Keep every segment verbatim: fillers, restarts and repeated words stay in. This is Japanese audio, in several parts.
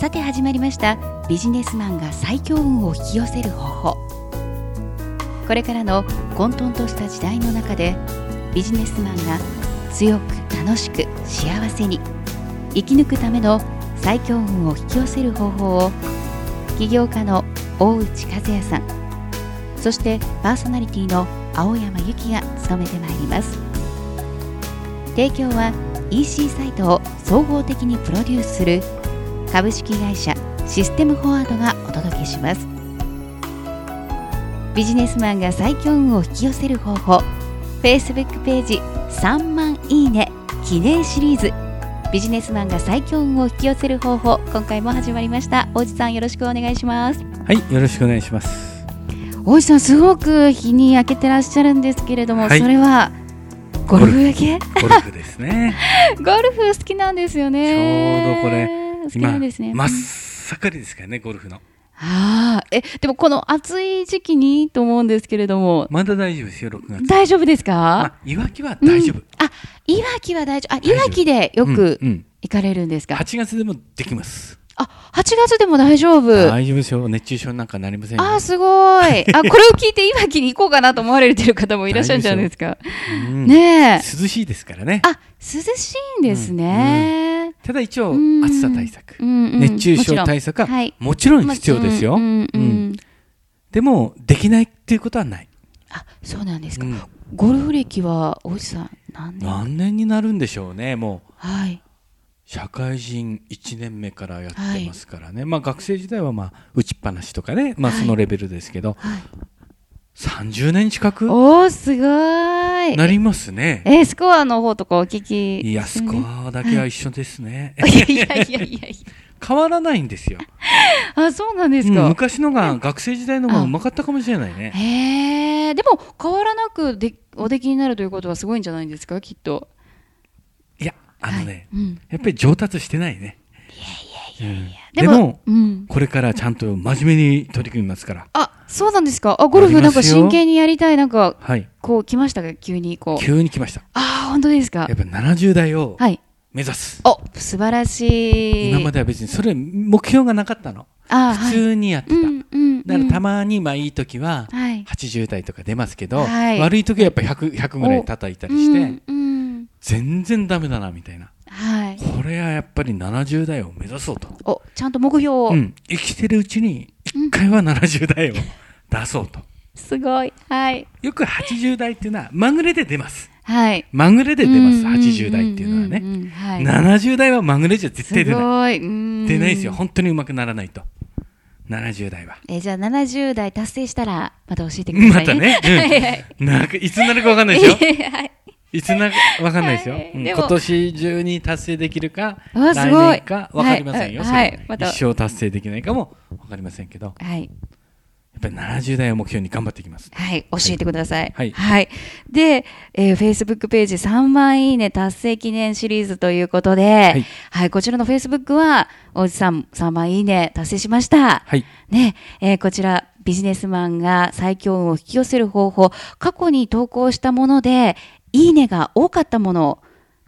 さて始まりました、ビジネスマンが最強運を引き寄せる方法。これからの混沌とした時代の中で、ビジネスマンが強く楽しく幸せに生き抜くための最強運を引き寄せる方法を、起業家の大内和也さん、そしてパーソナリティの青山由紀が務めてまいります。提供は イーシー サイトを総合的にプロデュースする株式会社システムフォワードがお届けします。ビジネスマンが最強運を引き寄せる方法 Facebook ページさんまんいいね記念シリーズ、ビジネスマンが最強運を引き寄せる方法、今回も始まりました。大内さん、よろしくお願いします。はい、よろしくお願いします。大内さん、すごく日に焼けてらっしゃるんですけれども、はい、それはゴルフ焼け？ゴルフですね。ゴルフ好きなんですよね。ちょうどこれ今、ね、真っ盛りですからね、ゴルフの。あ、えでもこの暑い時期にと思うんですけれども、まだ大丈夫ですよ。ろくがつ大丈夫ですか？まあ、いわきは大丈夫、うん、あいわきは大丈夫。あいわきでよく行かれるんですか？うんうん、はちがつでもできます。あはちがつでも大丈夫。大丈夫ですよ、熱中症なんかなりませんよ。あすごい。あこれを聞いていわきに行こうかなと思われてる方もいらっしゃるんじゃないですか。うん、ねえ涼しいですからね。あ涼しいんですね、うんうん。ただ一応暑さ対策、うんうん、熱中症対策はもちろん必要ですよ。でもできないっていうことはない。あそうなんですか、うん、ゴルフ歴は大内さん何年？何年になるんでしょうね。もう、はい、社会人いちねんめからやってますからね、はい。まあ、学生時代はまあ打ちっぱなしとかね、まあ、そのレベルですけど、はいはい、さんじゅうねん近く。おーすごいなりますね。えー、スコアの方とかお聞き、ね、いやスコアだけは一緒ですね。いやいやいやいや変わらないんですよ。あそうなんですか、うん、昔のが学生時代のがうまかったかもしれないね。へえ。でも変わらなくでおできになるということはすごいんじゃないですか、きっと。いやあのね、はい、うん、やっぱり上達してないね。いやいやいやいや、うん、でも、でも、うん、これからちゃんと真面目に取り組みますから。あそうなんですか。あゴルフなんか真剣にやりたいなんか、はい、こう来ましたか、急にこう。急に来ました。あ本当ですか。やっぱりななじゅうだいを目指す、はい、お素晴らしい。今までは別にそれ目標がなかったの。あ普通にやってた、はい、うんうんうん、だからたまにまあいい時ははちじゅうだいとか出ますけど、はい、悪い時はやっぱり ひゃく, ひゃくぐらい叩いたりして、うんうん、全然ダメだなみたいな、はい、これはやっぱりななじゅうだいを目指そうと。おちゃんと目標を、うん、生きてるうちにいっかいはななじゅうだいを出そうと。すごい、はい、よくはちじゅうだいっていうのはまぐれで出ます、はい、まぐれで出ます。はちじゅうだいっていうのはね、うんうん、はい、ななじゅうだいはまぐれじゃ絶対出ない。すごい、うん、出ないですよ、本当にうまくならないと。ななじゅうだいはえじゃあななじゅうだい達成したらまた教えてくださいね。またね、うん、はいはい、なんかいつになるか分かんないでしょ。はいいつなわかんないですよ、はい、うん、で今年中に達成できるか来年か分かりませんよ、はいはい、また一生達成できないかも分かりませんけど、はい、やっぱりななじゅうだいを目標に頑張っていきます、はい、教えてください、はいはいはい。で、えー、Facebook ページさんまんいいね達成記念シリーズということで、はいはい、こちらの Facebook は大内さんさんまんいいね達成しました、はい、ね、えー、こちらビジネスマンが最強運を引き寄せる方法、過去に投稿したものでいいねが多かったものを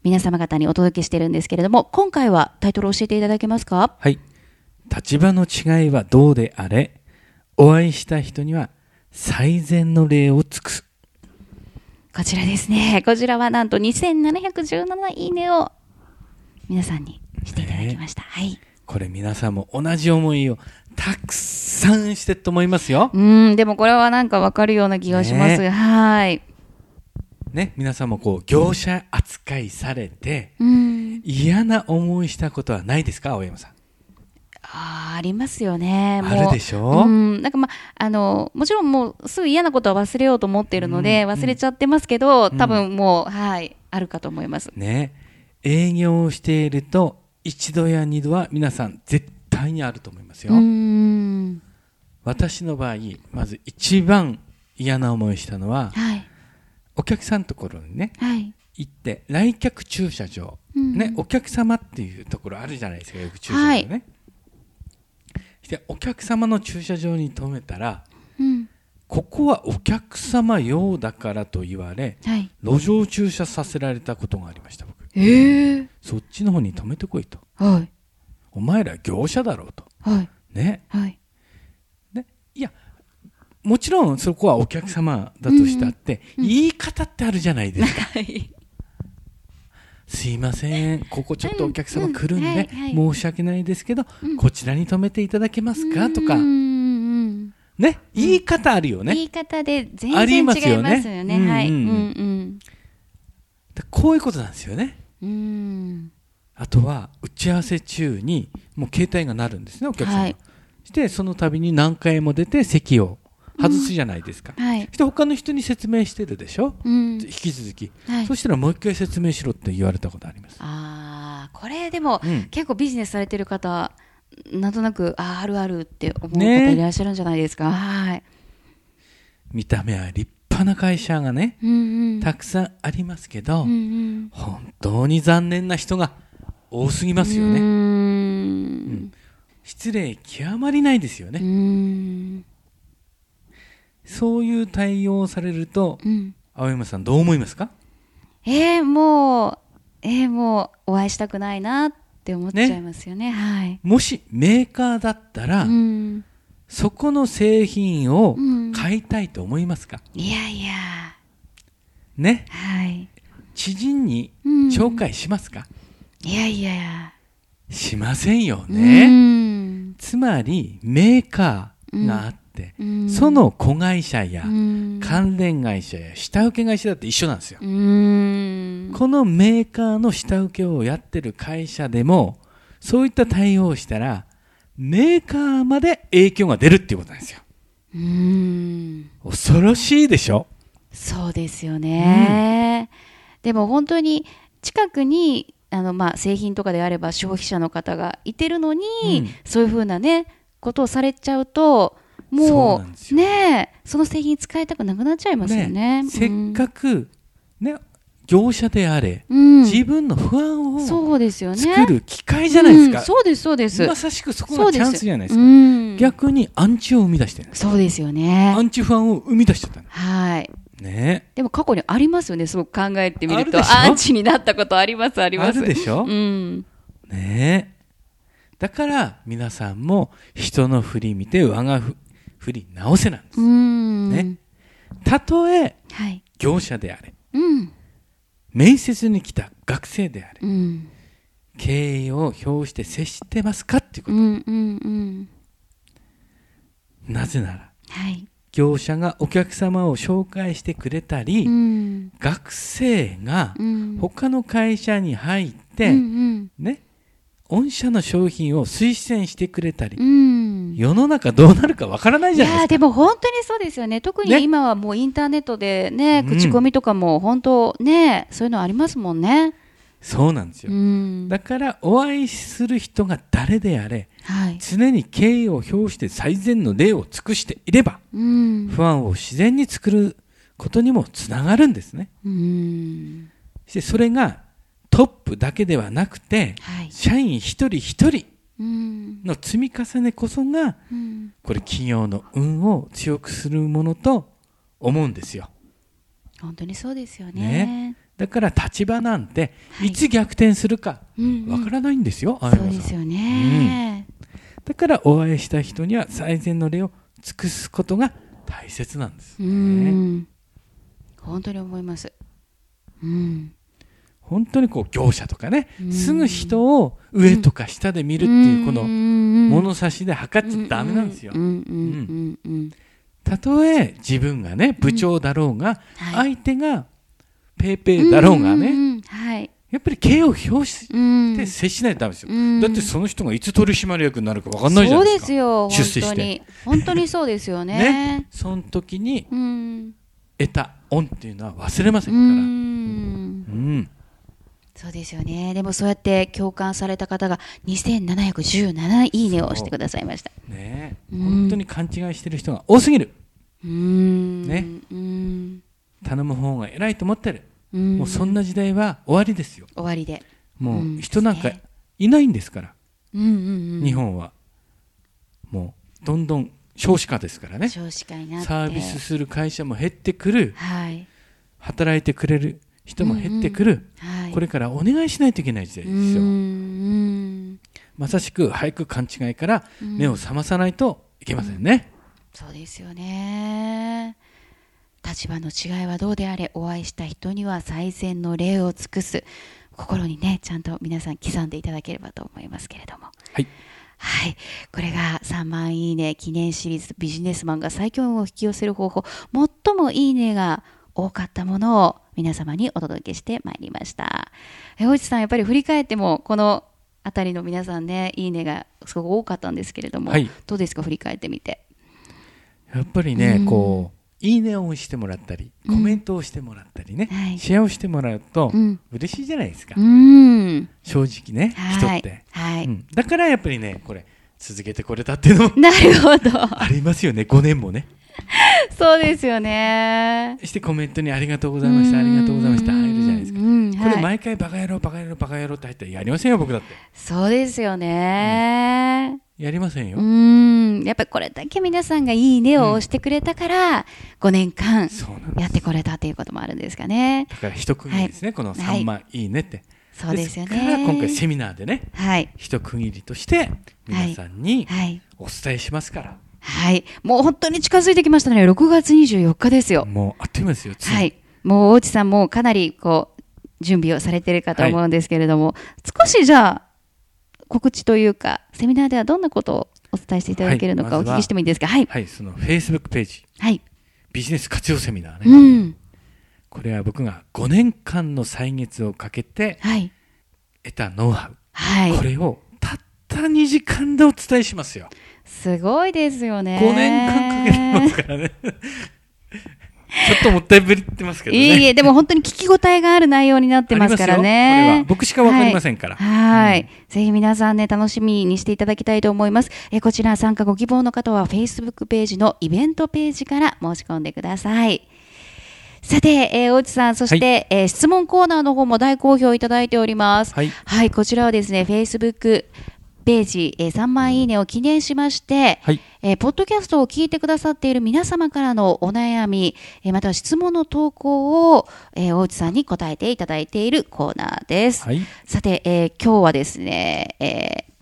皆様方にお届けしているんですけれども、今回はタイトルを教えていただけますか？はい、立場の違いはどうであれ、お会いした人には最善の礼を尽くす。こちらですね。こちらはなんとにせんななひゃくじゅうなないいねを皆さんにしていただきました、ね、はい。これ皆さんも同じ思いをたくさんしてると思いますよ。うん、でもこれはなんかわかるような気がします、ね、はい、ね、皆さんもこう業者扱いされて、うん、嫌な思いしたことはないですか、青山さん。あ, ありますよね。もうあるでしょ、うん、なんかまあのもちろんもうすぐ嫌なことは忘れようと思っているので、うん、忘れちゃってますけど、うん、多分もう、うん、はい、あるかと思います、ね。営業をしていると一度や二度は皆さん絶対にあると思いますよ。うん、私の場合まず一番嫌な思いしたのは、はい、お客さんのところにね、はい、行って来客駐車場、うんね、お客様っていうところあるじゃないですか、よく駐車場ね、はい、でお客様の駐車場に停めたら、うん、ここはお客様用だからと言われ、はい、路上駐車させられたことがありました、僕。えー、そっちの方に停めてこいと、はい、お前ら業者だろうと、はいねはいね、いやもちろんそこはお客様だとしたって、うんうん、言い方ってあるじゃないですか、はい、すいませんここちょっとお客様来るんで、うんうんはいはい、申し訳ないですけど、うん、こちらに止めていただけますかとか、うんうんね、言い方あるよね、うん、言い方で全然違いますよね。こういうことなんですよね。うんあとは打ち合わせ中にもう携帯が鳴るんですねお客さん、はい、してその度に何回も出て席を外すじゃないですか、うんはい、して他の人に説明してるでしょ、うん、引き続き、はい、そしたらもう一回説明しろって言われたことあります。あこれでも、うん、結構ビジネスされてる方なんとなく あ, あるあるって思う方いらっしゃるんじゃないですか、ねはい、見た目は立立派な会社がね、うんうん、たくさんありますけど、うんうん、本当に残念な人が多すぎますよね。うーん、うん、失礼極まりないですよね。うーんそういう対応をされると、うん、青山さんどう思いますか？えー、もう、えー、もうお会いしたくないなって思っちゃいますよね、ねはい、もしメーカーだったらうんそこの製品を買いたいと思いますか、うん、いやいやね、はい、知人に紹介しますか、うん、いやいやしませんよね、うん、つまりメーカーがあって、うん、その子会社や、うん、関連会社や下請け会社だって一緒なんですよ、うん、このメーカーの下請けをやってる会社でもそういった対応をしたらメーカーまで影響が出るっていうことなんですよ。うーん恐ろしいでしょ。そうですよね、うん、でも本当に近くにあの、まあ、製品とかであれば消費者の方がいてるのに、うん、そういうふうな、ね、ことをされちゃうとも う, そ, う、ね、その製品使いたくなくなっちゃいますよ ね, ね、うん、せっかく、ね、業者であれ、うん、自分の不安を作る機会じゃないですか。そうですそうです。まさしくそこがチャンスじゃないですか。うん、逆にアンチを生み出してるんです。そうですよね。アンチ不安を生み出しちゃったんです。はい。ね。でも過去にありますよね。すごく考えてみるとアンチになったことありますあります。あるでしょ。うん。ね。だから皆さんも人の振り見て我が振り直せなんです。うんね。たとえ、はい、業者であれ。うん。面接に来た学生であれ、うん、敬意を表して接してますかっていうこと、うんうんうん、なぜなら、はい、業者がお客様を紹介してくれたり、うん、学生が他の会社に入って、うんうんね、御社の商品を推薦してくれたり、うん、世の中どうなるかわからないじゃないですか。いやでも本当にそうですよね。特に今はもうインターネットで、ねね、口コミとかも本当、ねうん、そういうのありますもんね。そうなんですよ、うん、だからお会いする人が誰であれ、はい、常に敬意を表して最善の礼を尽くしていれば、うん、不安を自然に作ることにもつながるんですね、うん、そしてそれがトップだけではなくて、はい、社員一人一人の積み重ねこそが、うん、これ企業の運を強くするものと思うんですよ。本当にそうですよ ね, ねだから立場なんて、はい、いつ逆転するかわからないんですよ、うんうん、そうですよね、うん、だからお会いした人には最善の礼を尽くすことが大切なんです、ね、うん本当に思います、うん本当にこう業者とかね、うん、すぐ人を上とか下で見るっていうこの物差しで測っちゃダメなんですよ。たとえ自分がね部長だろうが、うんはい、相手がペーペーだろうがね、うんうんはい、やっぱり敬意を表して接しないとダメですよ、うん、だってその人がいつ取締役になるか分かんないじゃないですか。そうですよ出世して本当に本当にそうですよ ね, ねその時に得た恩っていうのは忘れませんから、うん、うんそうですよね。でもそうやって共感された方がにせんななひゃくじゅうなないいねをしてくださいました、ねうん、本当に勘違いしてる人が多すぎる、うーん、ね、うーん頼む方が偉いと思ってる、うーんもうそんな時代は終わりですよ。終わりでもう人なんかいないんですから、うんうんうん、日本はもうどんどん少子化ですからね。少子化になってサービスする会社も減ってくる、はい、働いてくれる人も減ってくる、うんうんはい、これからお願いしないといけない時代ですよ。うんまさしく俳句勘違いから目を覚まさないといけませんね、うんうん、そうですよね。立場の違いはどうであれ、お会いした人には最善の礼を尽くす、心にねちゃんと皆さん刻んでいただければと思いますけれども、はいはい、これがさんまんいいね記念シリーズ、ビジネスマンが最強を引き寄せる方法、最もいいねが多かったものを皆様にお届けしてまいりました。大内さん、やっぱり振り返ってもこのあたりの皆さんね、いいねがすごく多かったんですけれども、はい、どうですか振り返ってみて。やっぱりね、うん、こういいねをしてもらったりコメントをしてもらったりね、うんはい、シェアをしてもらうと嬉しいじゃないですか、うん、正直ね、はい、人って、はいうん、だからやっぱりねこれ続けてこれたっていうのもなるほどありますよね。ごねんもねそうですよね。してコメントにありがとうございましたありがとうございました入るじゃないですか、うんはい、これ毎回バカ野郎バカ野郎バカ野郎って入ったらやりませんよ僕だって。そうですよね、うんやりませんよ。うーんやっぱりこれだけ皆さんがいいねを押してくれたから、うん、ごねんかんやってこれたということもあるんですかね。だから一区切りですね、はい、このさんまんいいねって、はい、そうですよね。ですから今回セミナーでね、はい、一区切りとして皆さんにお伝えしますから、はいはいはい、もう本当に近づいてきましたね。ろくがつにじゅうよっかですよ。もうあっという間ですよ、はい、もう大内さんもかなりこう準備をされているかと思うんですけれども、はい、少しじゃあ告知というかセミナーではどんなことをお伝えしていただけるのか、はい、お聞きしてもいいですか。はい、はい、その Facebook ページ、はい、ビジネス活用セミナーね、うん、これは僕がごねんかんの歳月をかけて得たノウハウ、はい、これをたったにじかんでお伝えしますよ。すごいですよね。ごねんかんかけてますからねちょっともったいぶりってますけどね。いいえ、でも本当に聞き応えがある内容になってますからね。これは僕しか分かりませんから、はいはいうん、ぜひ皆さんね楽しみにしていただきたいと思います。えこちら参加ご希望の方は Facebook ページのイベントページから申し込んでください。さて、えー、大内さん、そして、はいえー、質問コーナーの方も大好評いただいております、はいはい、こちらはですね Facebookページ、えー、さんまんいいねを記念しまして、はいえー、ポッドキャストを聞いてくださっている皆様からのお悩み、えー、または質問の投稿を、えー、大内さんに答えていただいているコーナーです、はい、さて、えー、今日はですね、え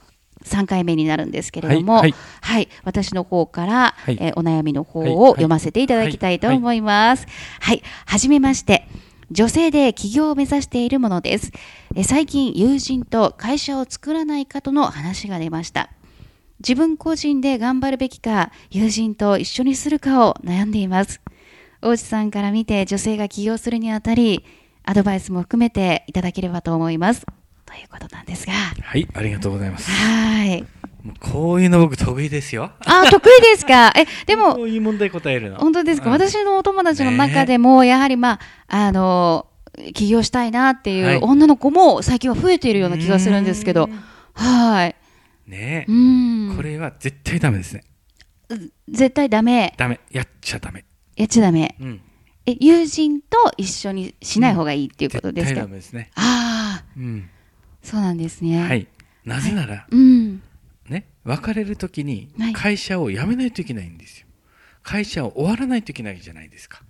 ー、さんかいめになるんですけれども、はいはいはい、私の方から、はいえー、お悩みの方を読ませていただきたいと思います、はいはいはいはい、はじめまして、女性で起業を目指しているものです。最近友人と会社を作らないかとの話が出ました。自分個人で頑張るべきか、友人と一緒にするかを悩んでいます。大内さんから見て女性が起業するにあたり、アドバイスも含めていただければと思います。ということなんですが。はい、ありがとうございます。はい。もうこういうの僕得意ですよ。あ、得意ですか。え、でもこういう問題答えるの。本当ですか。うん、私のお友達の中でも、ね、やはりまああの起業したいなっていう女の子も最近は増えているような気がするんですけど、はい。ねえ、うーん。これは絶対ダメですね。絶対ダメ。ダメ。やっちゃダメ。やっちゃダメ。うん、え、友人と一緒にしない方がいいっていうことですか。絶対ダメですね。ああ、うん。そうなんですね。はい。なぜなら。はい、うん。ね、別れるときに会社を辞めないといけないんですよ、はい、会社を終わらないといけないじゃないですか。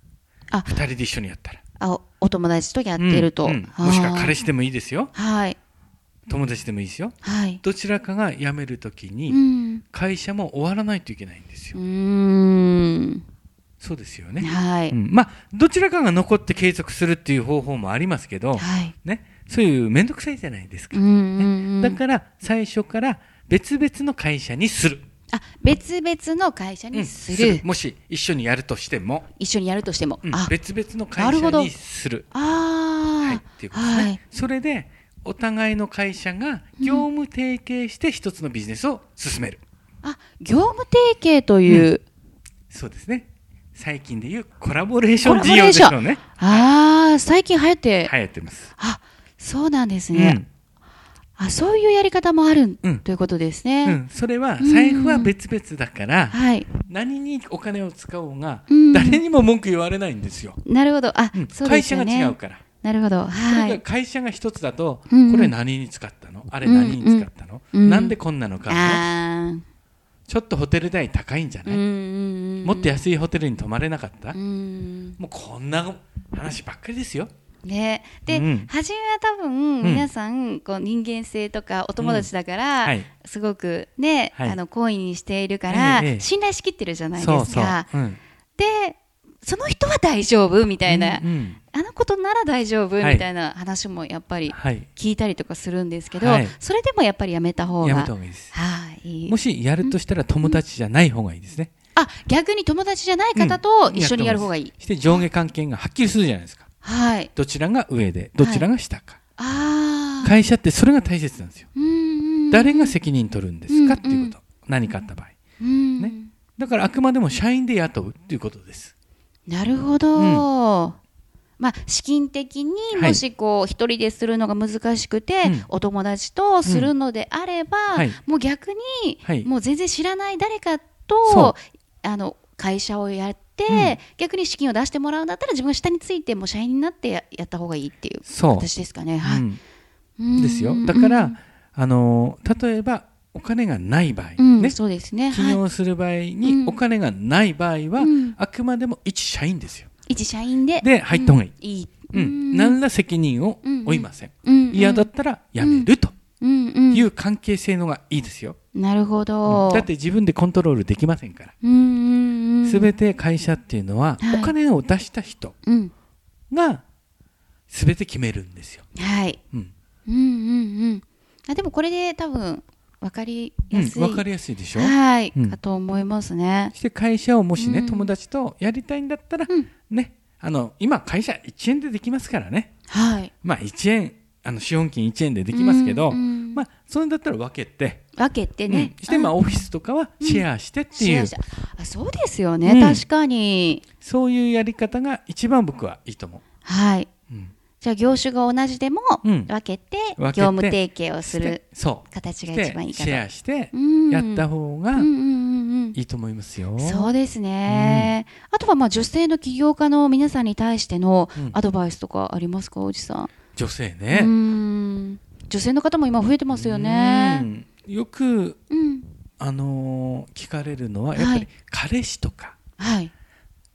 あ、ふたりで一緒にやったら、あ、お友達とやってると、うんうん、もしくは彼氏でもいいですよ、はい、友達でもいいですよ、はい、どちらかが辞めるときに会社も終わらないといけないんですよ、うーん、そうですよね、はいうん、まあどちらかが残って継続するっていう方法もありますけど、はいね、そういうめんどくさいじゃないですか、うんうんうんね、だから最初から別々の会社にする。あ、別々の会社にする。うん、する。もし一緒にやるとしても、一緒にやるとしても、うん、別々の会社にする。ああ、はい、っていうことですね、はい。それでお互いの会社が業務提携して一つのビジネスを進める。うん、あ、業務提携という、うん、そうですね。最近でいうコラボレーション事業でしょうね。ああ、最近流行って、流行ってます。あ、そうなんですね。うん、あ、そういうやり方もある、うん、ということですね、うん、それは財布は別々だから、はい、何にお金を使おうが、うん、誰にも文句言われないんですよ。なるほど、あ、うん、そうですよね、会社が違うから。なるほど、はい、それが会社が一つだと、うん、これ何に使ったの、あれ何に使ったの、うん、なんでこんなの買うの、うん、ちょっとホテル代高いんじゃない、うん、もっと安いホテルに泊まれなかった、うん、もうこんな話ばっかりですよ。ね、で、うん、初めは多分皆さんこう人間性とかお友達だから、うんはい、すごくね、はい、あの好意にしているから、ええ、信頼しきってるじゃないですか。そうそう、うん、でその人は大丈夫みたいな、うんうん、あのことなら大丈夫みたいな話もやっぱり聞いたりとかするんですけど、はい、それでもやっぱりやめた方がやめた方がいいです、はい、もしやるとしたら友達じゃない方がいいですね、うんうん、あ、逆に友達じゃない方と一緒にやる方がいい、うん、そして上下関係がはっきりするじゃないですか、はい、どちらが上でどちらが下か、はい、あ、会社ってそれが大切なんですよ。うんうん、誰が責任取るんですかっていうこと、うんうん、何かあった場合、うんね、だからあくまでも社員で雇うっていうことです。なるほど、うんまあ、資金的にもしこう一人でするのが難しくて、はい、お友達とするのであれば、うんはい、もう逆に、はい、もう全然知らない誰かとあの会社をやってで、うん、逆に資金を出してもらうんだったら自分が下についてもう社員になってやった方がいいっていう形ですかね。はい、うんうんですよ。だから、うん、あの例えばお金がない場合、うん、ね、そうですね、起業する場合にお金がない場合は、うん、あくまでも一社員ですよ。一社員でで入った方がいい。うん、いい、うん、何ら責任を負いません。うんうん、嫌だったら辞めるという関係性のがいいですよ。なるほど、うん、だって自分でコントロールできませんから、すべて会社っていうのは、はい、お金を出した人がすべて決めるんですよ。はい、うん、うんうんうん、あ、でもこれで多分分かりやすい、うん、分かりやすいでしょ。はい、うん、かと思いますね。そして会社をもしね、うん、友達とやりたいんだったら、うん、ね、あの今会社いちえんでできますからね、はい、まあいちえん、あの資本金いちえんでできますけど、うんうん、まあ、それだったら分けて分けてね、うん、してまあオフィスとかはシェアしてっていう、うん、あ、そうですよね、うん、確かにそういうやり方が一番僕はいいと思う。はい、うん、じゃあ業種が同じでも分けて業務提携をする形が一番いいかな。シェアしてやった方がいいと思いますよ。そうですね、うん、あとはまあ女性の起業家の皆さんに対してのアドバイスとかありますか、おじさん。女性ね、うん、女性の方も今増えてますよね。うん、よく、うん、あのー、聞かれるのはやっぱり彼氏とか、はい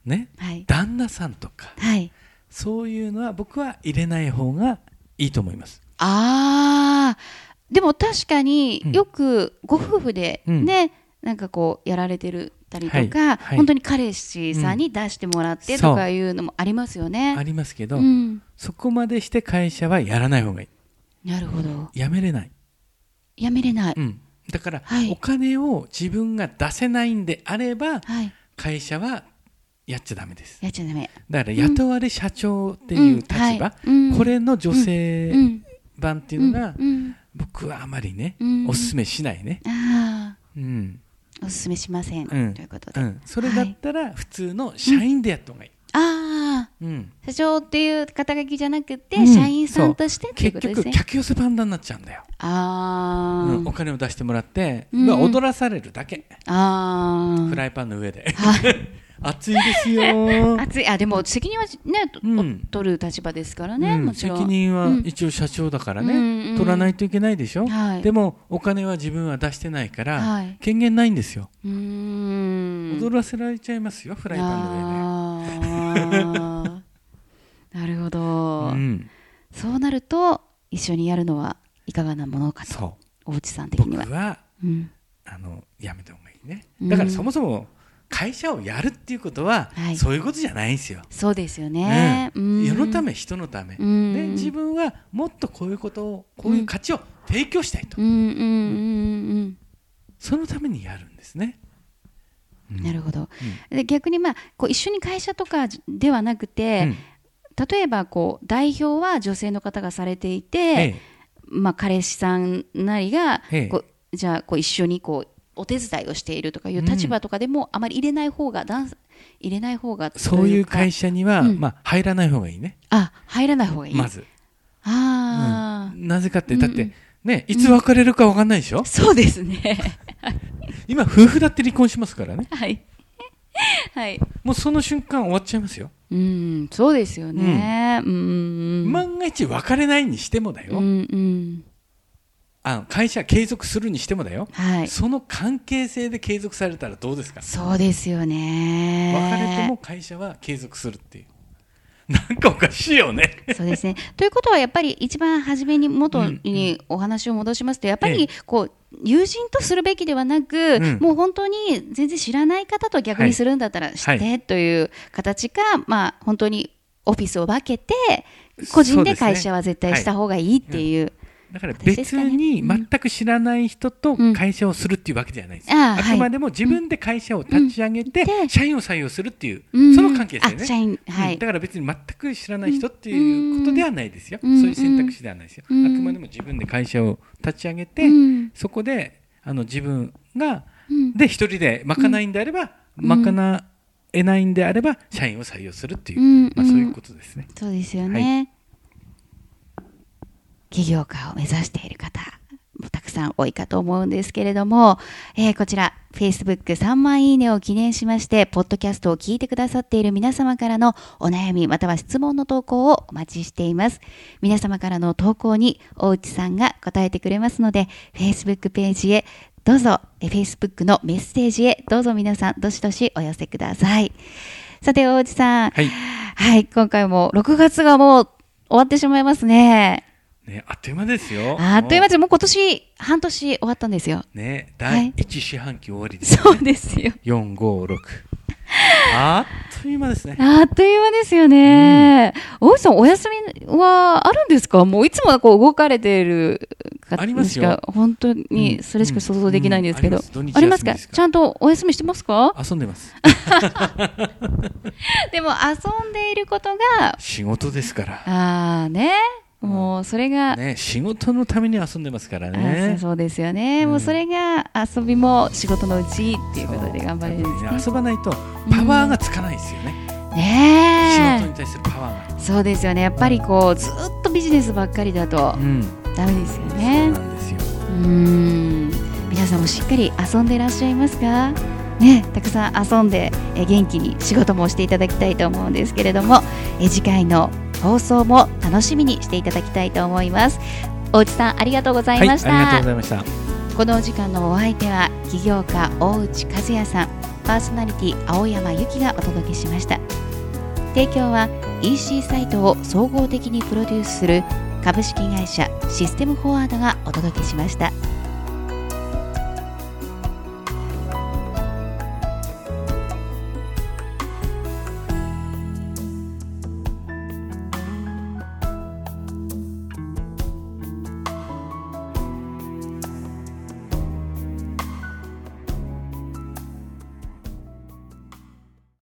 ねはい、旦那さんとか、はい、そういうのは僕は入れない方がいいと思います。あ、でも確かによくご夫婦で、ね、うん、なんかこうやられてるたりとか、はいはい、本当に彼氏さんに出してもらってとかいうのもありますよね。ありますけど、うん、そこまでして会社はやらない方がいい。なるほど。やめれない。やめれない。うん、だから、はい、お金を自分が出せないんであれば、はい、会社はやっちゃダメです。やっちゃダメ。だから雇われ社長っていう立場、うんはい、これの女性版っていうのが、うんうん、僕はあまりね、うん、おすすめしないね。ああ。うん。おすすめしません、うん、ということで、うん、それだったら普通の社員でやったほうがいい、うん、ああ、うん、社長っていう肩書きじゃなくて、うん、社員さんとしてっていうことですね。結局客寄せパンダになっちゃうんだよ。あ、うん、お金を出してもらって、うん、踊らされるだけ。あ、フライパンの上で熱いですよ。熱い。あ、でも責任は、ね、うん、取る立場ですからね、うん、もちろん責任は一応社長だからね、うん、取らないといけないでしょ、うんうん、でもお金は自分は出してないから、はい、権限ないんですよ。うーん、踊らせられちゃいますよ、フライパンの上で。あなるほど、うん、そうなると一緒にやるのはいかがなものかと。おうちさん的には僕は、うん、あのやめた方がいいね。だからそもそも会社をやるっていうことは、はい、そういうことじゃないんですよ。そうですよね、うんうん、世のため人のため、うん、で自分はもっとこういうことをこういう価値を提供したいと、そのためにやるんですね、うん、なるほど、うん、で逆に、まあ、こう一緒に会社とかではなくて、うん、例えばこう代表は女性の方がされていて、ええ、まあ、彼氏さんなりが、ええ、こうじゃあこう一緒にこうお手伝いをしているとかいう立場とかでもあまり入れない方が、うん、入れない方がというか、そういう会社には、うん、まあ、入らない方がいいね。あ、入らない方がいい。まずあ、うん、なぜかって、だって、うんね、いつ別れるか分かんないでしょ、うん、そうですね今夫婦だって離婚しますからねはい、はい、もうその瞬間終わっちゃいますよ。うん、そうですよね、うん、うん万が一別れないにしてもだよ、うんうん、あ、会社継続するにしてもだよ、はい、その関係性で継続されたらどうですか。そうですよね、別れても会社は継続するっていう、なんかおかしいよねそうですね。ということはやっぱり一番初めに元にお話を戻しますと、やっぱりこう友人とするべきではなく、うん、もう本当に全然知らない方と逆にするんだったら知ってという形か、はいはい、まあ、本当にオフィスを分けて個人で会社は絶対した方がいいっていう、はい、うん、だから別に全く知らない人と会社をするっていうわけじゃないです、うんうん、あ, あくまでも自分で会社を立ち上げて社員を採用するっていう、うん、その関係ですよね。あ、社員、はい、うん、だから別に全く知らない人っていうことではないですよ、うん、そういう選択肢ではないですよ、うん、あくまでも自分で会社を立ち上げて、うん、そこであの自分が、うん、で一人で賄いんであれば、うん、賄えないんであれば社員を採用するっていう、うんうん、まあ、そういうことですね。そうですよね、はい、起業家を目指している方もたくさん多いかと思うんですけれども、えー、こちら フェイスブックさんまんいいねを記念しまして、ポッドキャストを聞いてくださっている皆様からのお悩みまたは質問の投稿をお待ちしています。皆様からの投稿に大内さんが答えてくれますので、 Facebook ページへどうぞ、 Facebook のメッセージへどうぞ皆さんどしどしお寄せください。さて大内さん、はい、はい、今回もろくがつがもう終わってしまいますね。ね、あっという間ですよ。あっという間です。もう今年半年終わったんですよ、ね、だいいち四半期終わりですね、はい、そうですよ。よん、ご、ろく あっという間ですね。あっという間ですよね、うん、大内さんお休みはあるんですか？もういつもこう動かれているありますよ。本当にそれしか想像できないんですけど、うんうんうん、ありますか？ちゃんとお休みしてますか？遊んでますでも遊んでいることが仕事ですから。あーね、もうそれが、うんね、仕事のために遊んでますからね。そうですよね、うん、もうそれが遊びも仕事のうちっていうことで頑張れるんですね。遊ばないとパワーがつかないですよね、うんね、仕事に対するパワーが。そうですよね。やっぱりこうずっとビジネスばっかりだと、うん、ダメですよね。そうなんですよ。うーん、皆さんもしっかり遊んでいらっしゃいますか、ね、たくさん遊んでえ元気に仕事もしていただきたいと思うんですけれども、え次回の放送も楽しみにしていただきたいと思います。大内さんありがとうございました、はい、ありがとうございました。このお時間のお相手は起業家大内和也さん、パーソナリティ青山由紀がお届けしました。提供は イーシー サイトを総合的にプロデュースする株式会社システムフォワードがお届けしました。